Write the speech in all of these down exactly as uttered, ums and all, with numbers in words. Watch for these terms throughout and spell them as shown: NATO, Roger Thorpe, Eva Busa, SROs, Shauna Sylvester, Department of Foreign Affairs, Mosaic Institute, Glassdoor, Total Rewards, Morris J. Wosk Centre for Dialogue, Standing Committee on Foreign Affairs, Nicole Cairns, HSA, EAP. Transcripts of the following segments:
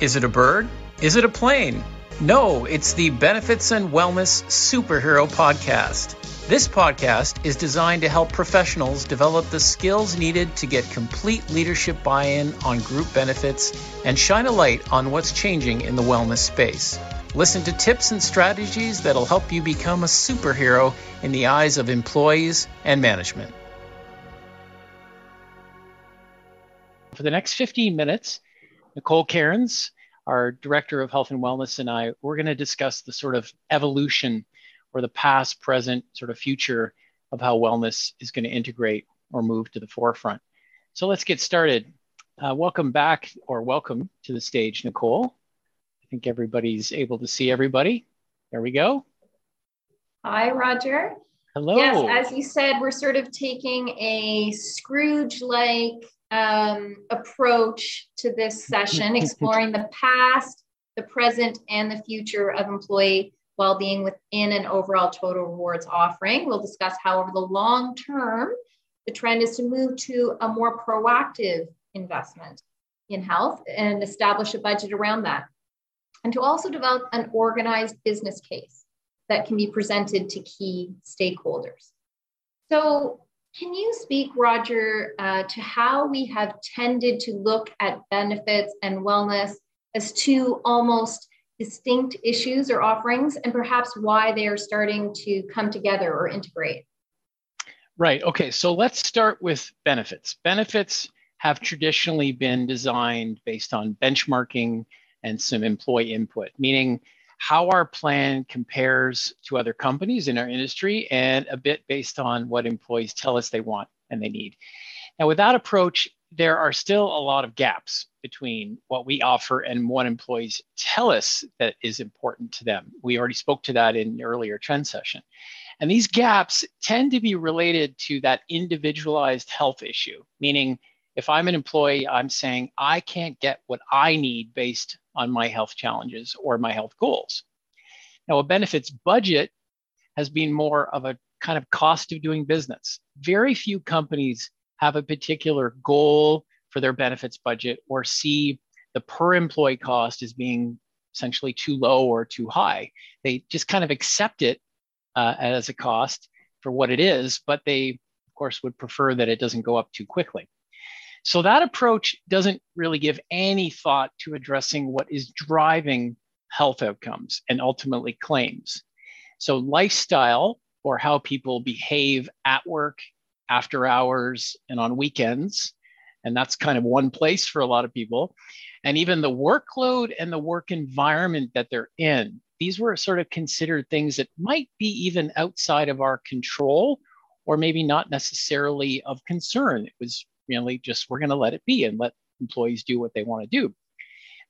Is it a bird? Is it a plane? No, it's the Benefits and Wellness Superhero Podcast. This podcast is designed to help professionals develop the skills needed to get complete leadership buy-in on group benefits and shine a light on what's changing in the wellness space. Listen to tips and strategies that'll help you become a superhero in the eyes of employees and management. For the next fifteen minutes, Nicole Cairns, our Director of Health and Wellness, and I, we're going to discuss the sort of evolution or the past, present, sort of future of how wellness is going to integrate or move to the forefront. So let's get started. Uh, welcome back, or welcome to the stage, Nicole. I think everybody's able to see everybody. There we go. Hi, Roger. Hello. Yes, as you said, we're sort of taking a Scrooge-like um, approach to this session, exploring the past, the present, and the future of employee well-being within an overall Total Rewards offering. We'll discuss how over the long term, the trend is to move to a more proactive investment in health and establish a budget around that. And to also develop an organized business case that can be presented to key stakeholders. So can you speak, Roger, uh, to how we have tended to look at benefits and wellness as two almost distinct issues or offerings, and perhaps why they are starting to come together or integrate? Right. Okay. So let's start with benefits. Benefits have traditionally been designed based on benchmarking and some employee input, meaning how our plan compares to other companies in our industry, and a bit based on what employees tell us they want and they need. Now, with that approach, there are still a lot of gaps between what we offer and what employees tell us that is important to them. We already spoke to that in an earlier trend session. And these gaps tend to be related to that individualized health issue, meaning if I'm an employee, I'm saying I can't get what I need based on my health challenges or my health goals. Now, a benefits budget has been more of a kind of cost of doing business. Very few companies have a particular goal for their benefits budget, or see the per employee cost as being essentially too low or too high. They just kind of accept it uh, as a cost for what it is, but they, of course, would prefer that it doesn't go up too quickly. So that approach doesn't really give any thought to addressing what is driving health outcomes and ultimately claims. So lifestyle, or how people behave at work, after hours, and on weekends. And that's kind of one place for a lot of people. And even the workload and the work environment that they're in, these were sort of considered things that might be even outside of our control, or maybe not necessarily of concern. It was really just, we're going to let it be and let employees do what they want to do.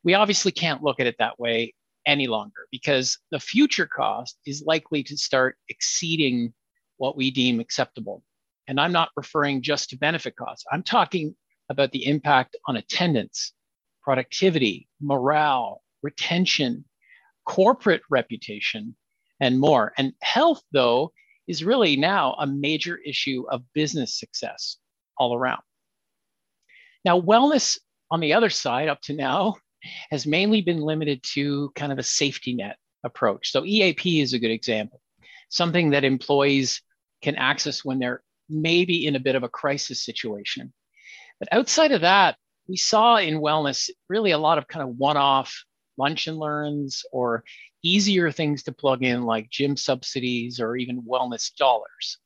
We obviously can't look at it that way any longer, because the future cost is likely to start exceeding what we deem acceptable. And I'm not referring just to benefit costs. I'm talking about the impact on attendance, productivity, morale, retention, corporate reputation, and more. And health, though, is really now a major issue of business success all around. Now, wellness, on the other side, up to now, has mainly been limited to kind of a safety net approach. So E A P is a good example, something that employees can access when they're maybe in a bit of a crisis situation. But outside of that, we saw in wellness really a lot of kind of one-off lunch and learns, or easier things to plug in like gym subsidies or even wellness dollars.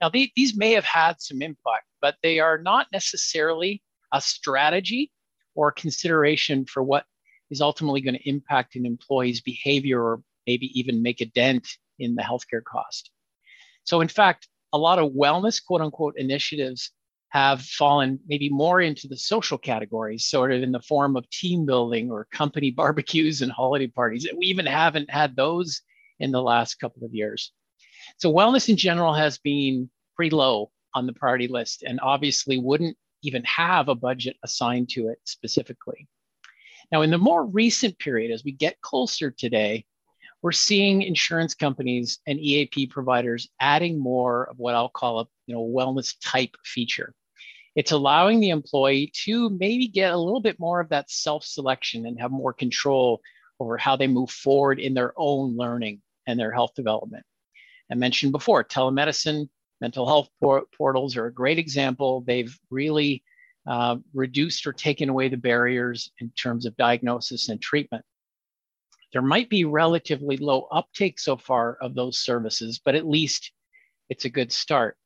Now, they, these may have had some impact, but they are not necessarily a strategy or consideration for what is ultimately going to impact an employee's behavior, or maybe even make a dent in the healthcare cost. So in fact, a lot of wellness, quote unquote, initiatives have fallen maybe more into the social categories, sort of in the form of team building or company barbecues and holiday parties. We even haven't had those in the last couple of years. So wellness in general has been pretty low on the priority list, and obviously wouldn't even have a budget assigned to it specifically. Now, in the more recent period, as we get closer today, we're seeing insurance companies and E A P providers adding more of what I'll call a, you know, wellness type feature. It's allowing the employee to maybe get a little bit more of that self-selection and have more control over how they move forward in their own learning and their health development. I mentioned before, telemedicine, mental health por- portals are a great example. They've really uh, reduced or taken away the barriers in terms of diagnosis and treatment. There might be relatively low uptake so far of those services, but at least it's a good start.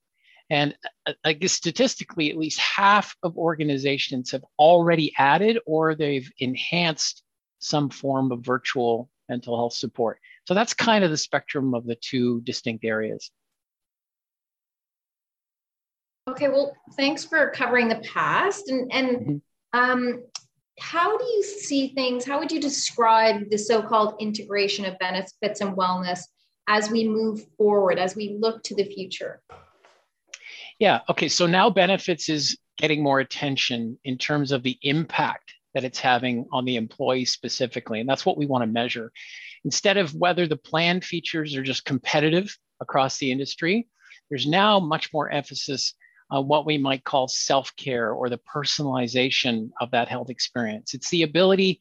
And I guess statistically, at least half of organizations have already added or they've enhanced some form of virtual mental health support. So that's kind of the spectrum of the two distinct areas. Okay, well, thanks for covering the past. And, and mm-hmm. um, how do you see things? How would you describe the so-called integration of benefits and wellness as we move forward, as we look to the future? Yeah, okay, so now benefits is getting more attention in terms of the impact that it's having on the employee specifically, and that's what we want to measure. Instead of whether the plan features are just competitive across the industry, there's now much more emphasis on what we might call self-care or the personalization of that health experience. It's the ability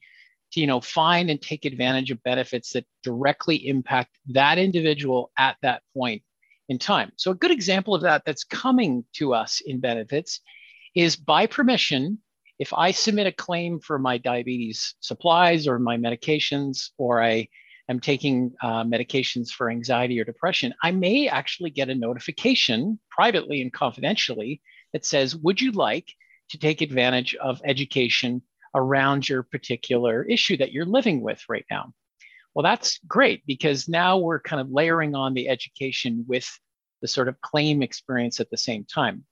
to, you know, find and take advantage of benefits that directly impact that individual at that point in time. So a good example of that that's coming to us in benefits is, by permission, if I submit a claim for my diabetes supplies or my medications, or I am taking uh, medications for anxiety or depression, I may actually get a notification privately and confidentially that says, would you like to take advantage of education around your particular issue that you're living with right now? Well, that's great, because now we're kind of layering on the education with the sort of claim experience at the same time.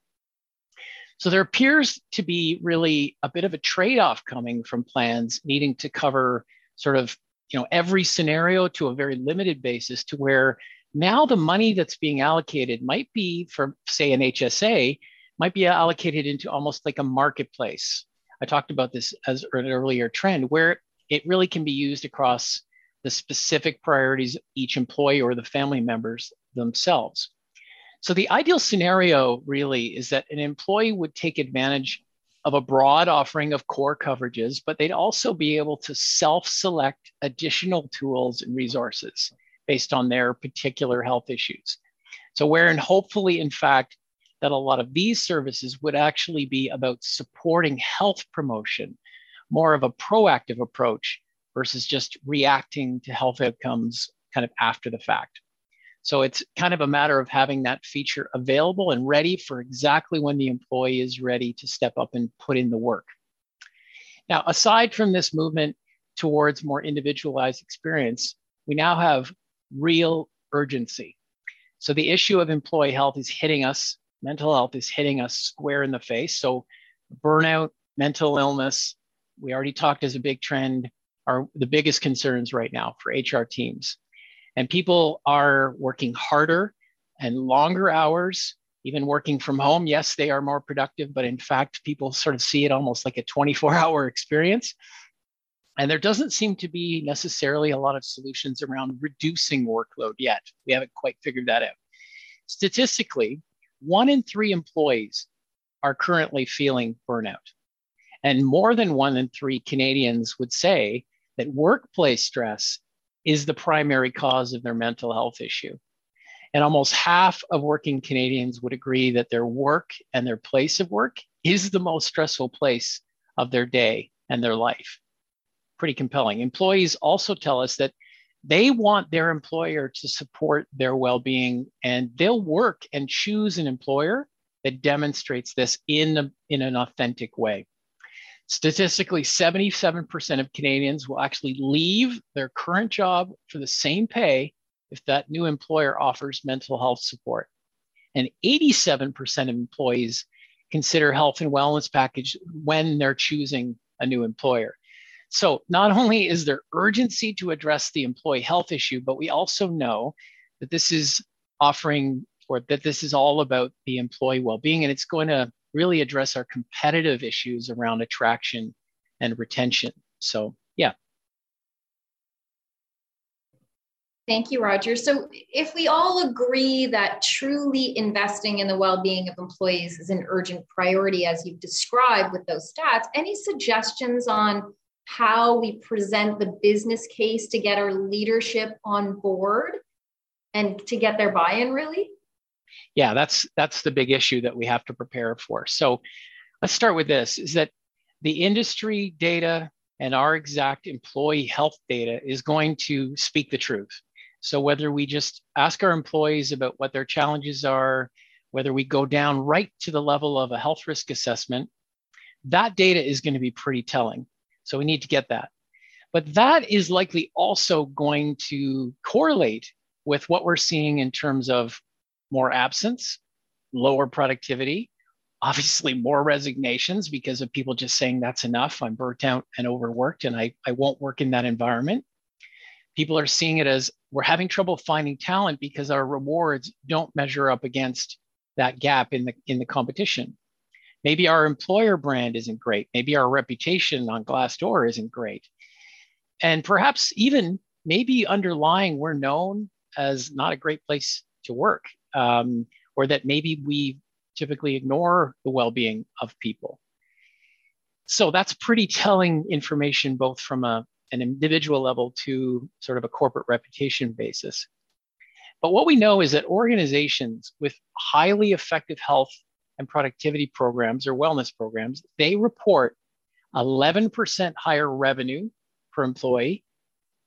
So there appears to be really a bit of a trade-off coming from plans needing to cover sort of, you know, every scenario to a very limited basis, to where now the money that's being allocated might be, for say an H S A, might be allocated into almost like a marketplace. I talked about this as an earlier trend where it really can be used across the specific priorities of each employee or the family members themselves. So the ideal scenario really is that an employee would take advantage of a broad offering of core coverages, but they'd also be able to self-select additional tools and resources based on their particular health issues. So wherein hopefully, in fact, that a lot of these services would actually be about supporting health promotion, more of a proactive approach versus just reacting to health outcomes kind of after the fact. So it's kind of a matter of having that feature available and ready for exactly when the employee is ready to step up and put in the work. Now, aside from this movement towards more individualized experience, we now have real urgency. So the issue of employee health is hitting us, mental health is hitting us square in the face. So burnout, mental illness, we already talked as a big trend, are the biggest concerns right now for H R teams. And people are working harder and longer hours, even working from home. Yes, they are more productive, but in fact, people sort of see it almost like a twenty-four hour experience. And there doesn't seem to be necessarily a lot of solutions around reducing workload yet. We haven't quite figured that out. Statistically, one in three employees are currently feeling burnout. And more than one in three Canadians would say that workplace stress is the primary cause of their mental health issue. And almost half of working Canadians would agree that their work and their place of work is the most stressful place of their day and their life. Pretty compelling. Employees also tell us that they want their employer to support their well-being, and they'll work and choose an employer that demonstrates this in, a, in an authentic way. Statistically, seventy-seven percent of Canadians will actually leave their current job for the same pay if that new employer offers mental health support. And eighty-seven percent of employees consider health and wellness package when they're choosing a new employer. So not only is there urgency to address the employee health issue, but we also know that this is offering, or that this is all about the employee well-being, and it's going to really address our competitive issues around attraction and retention. So, yeah. Thank you, Roger. So if we all agree that truly investing in the well-being of employees is an urgent priority, as you've described with those stats, any suggestions on how we present the business case to get our leadership on board and to get their buy-in, really? Yeah, that's that's the big issue that we have to prepare for. So let's start with this, is that the industry data and our exact employee health data is going to speak the truth. So whether we just ask our employees about what their challenges are, whether we go down right to the level of a health risk assessment, that data is going to be pretty telling. So we need to get that. But that is likely also going to correlate with what we're seeing in terms of more absence, lower productivity, obviously more resignations because of people just saying that's enough, I'm burnt out and overworked and I, I won't work in that environment. People are seeing it as we're having trouble finding talent because our rewards don't measure up against that gap in the in the competition. Maybe our employer brand isn't great. Maybe our reputation on Glassdoor isn't great. And perhaps even maybe underlying we're known as not a great place to work, um, or that maybe we typically ignore the well-being of people. So that's pretty telling information, both from a an individual level to sort of a corporate reputation basis. But what we know is that organizations with highly effective health and productivity programs or wellness programs, they report eleven percent higher revenue per employee,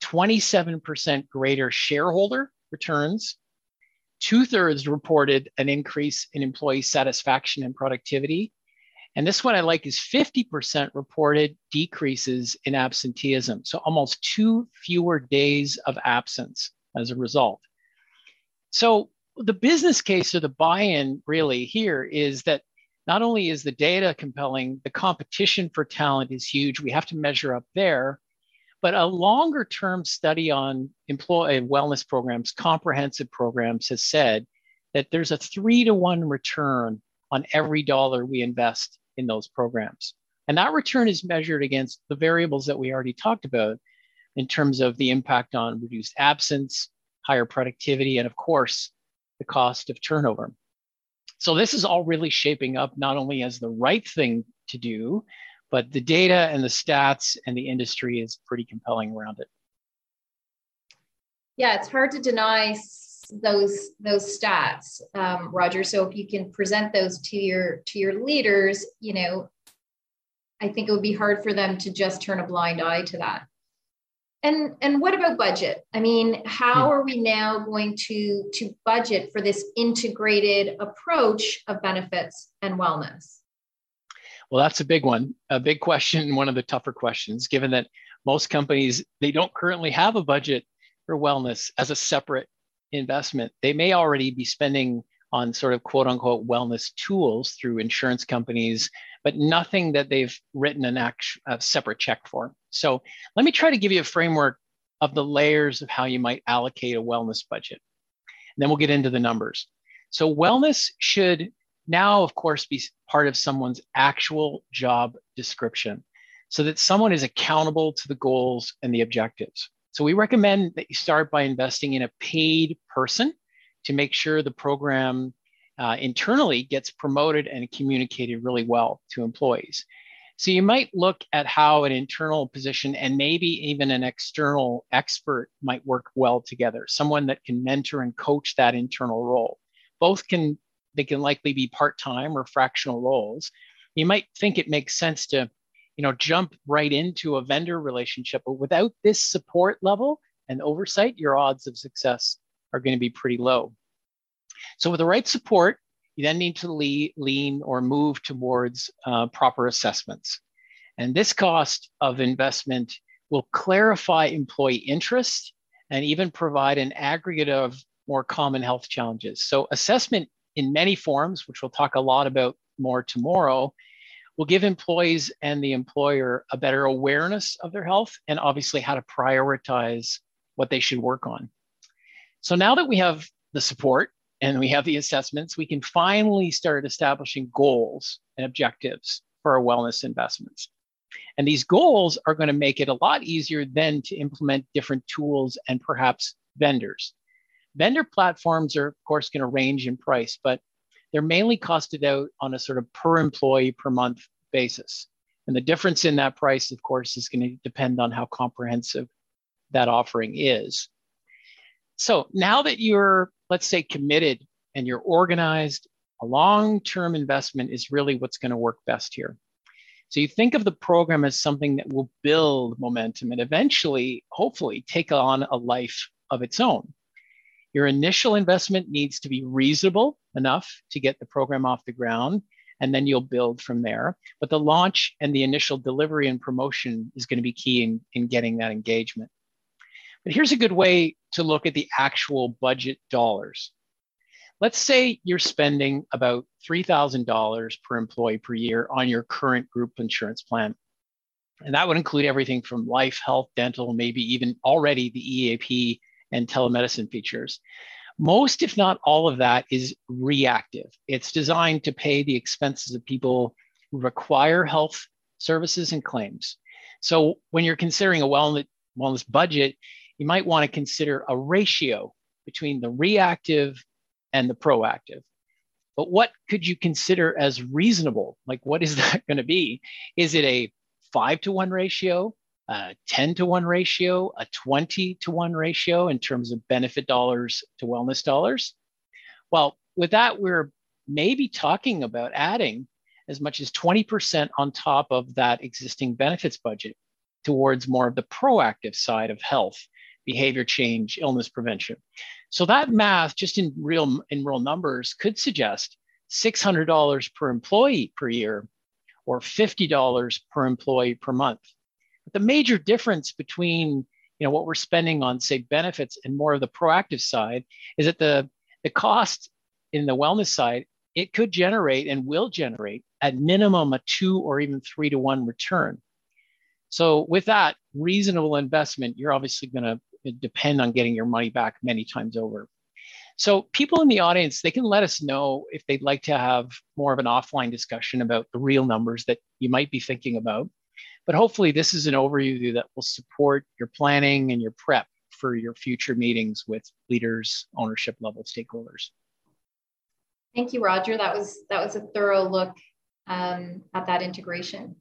twenty-seven percent greater shareholder returns, two-thirds reported an increase in employee satisfaction and productivity. And this one I like is fifty percent reported decreases in absenteeism. So almost two fewer days of absence as a result. So the business case or the buy-in really here is that not only is the data compelling, the competition for talent is huge. We have to measure up there. But a longer-term study on employee wellness programs, comprehensive programs, has said that there's a three to one return on every dollar we invest in those programs. And that return is measured against the variables that we already talked about in terms of the impact on reduced absence, higher productivity, and of course, the cost of turnover. So this is all really shaping up not only as the right thing to do, but the data and the stats and the industry is pretty compelling around it. Yeah, it's hard to deny those those stats, um, Roger. So if you can present those to your to your leaders, you know, I think it would be hard for them to just turn a blind eye to that. And and what about budget? I mean, how yeah. are we now going to to budget for this integrated approach of benefits and wellness? Well, that's a big one, a big question, and one of the tougher questions, given that most companies, they don't currently have a budget for wellness as a separate investment. They may already be spending on sort of quote unquote wellness tools through insurance companies, but nothing that they've written an act, a separate check for. So let me try to give you a framework of the layers of how you might allocate a wellness budget. And then we'll get into the numbers. So wellness should now, of course, be part of someone's actual job description so that someone is accountable to the goals and the objectives. So we recommend that you start by investing in a paid person to make sure the program uh, internally gets promoted and communicated really well to employees. So you might look at how an internal position and maybe even an external expert might work well together, someone that can mentor and coach that internal role. Both can They can likely be part-time or fractional roles. You might think it makes sense to, you know, jump right into a vendor relationship, but without this support level and oversight, your odds of success are going to be pretty low. So with the right support, you then need to lean, lean or move towards uh, proper assessments. And this cost of investment will clarify employee interest and even provide an aggregate of more common health challenges. So assessment in many forms, which we'll talk a lot about more tomorrow, will give employees and the employer a better awareness of their health and obviously how to prioritize what they should work on. So now that we have the support and we have the assessments, we can finally start establishing goals and objectives for our wellness investments. And these goals are going to make it a lot easier then to implement different tools and perhaps vendors. Vendor platforms are, of course, going to range in price, but they're mainly costed out on a sort of per employee per month basis. And the difference in that price, of course, is going to depend on how comprehensive that offering is. So now that you're, let's say, committed and you're organized, a long-term investment is really what's going to work best here. So you think of the program as something that will build momentum and eventually, hopefully, take on a life of its own. Your initial investment needs to be reasonable enough to get the program off the ground, and then you'll build from there. But the launch and the initial delivery and promotion is going to be key in, in getting that engagement. But here's a good way to look at the actual budget dollars. Let's say you're spending about three thousand dollars per employee per year on your current group insurance plan. And that would include everything from life, health, dental, maybe even already the E A P and telemedicine features. Most, if not all of that, is reactive. It's designed to pay the expenses of people who require health services and claims. So when you're considering a wellness, wellness budget, you might want to consider a ratio between the reactive and the proactive. But what could you consider as reasonable? Like, what is that going to be? Is it a five to one ratio, a ten to one ratio, a twenty to one ratio in terms of benefit dollars to wellness dollars? Well, with that, we're maybe talking about adding as much as twenty percent on top of that existing benefits budget towards more of the proactive side of health, behavior change, illness prevention. So that math, just in real in real numbers, could suggest six hundred dollars per employee per year or fifty dollars per employee per month. But the major difference between, you know, what we're spending on, say, benefits and more of the proactive side is that the, the cost in the wellness side, it could generate and will generate at minimum a two or even three to one return. So with that reasonable investment, you're obviously going to depend on getting your money back many times over. So people in the audience, they can let us know if they'd like to have more of an offline discussion about the real numbers that you might be thinking about. But hopefully this is an overview that will support your planning and your prep for your future meetings with leaders, ownership level stakeholders. Thank you, Roger. That was, that was a thorough look um, at that integration.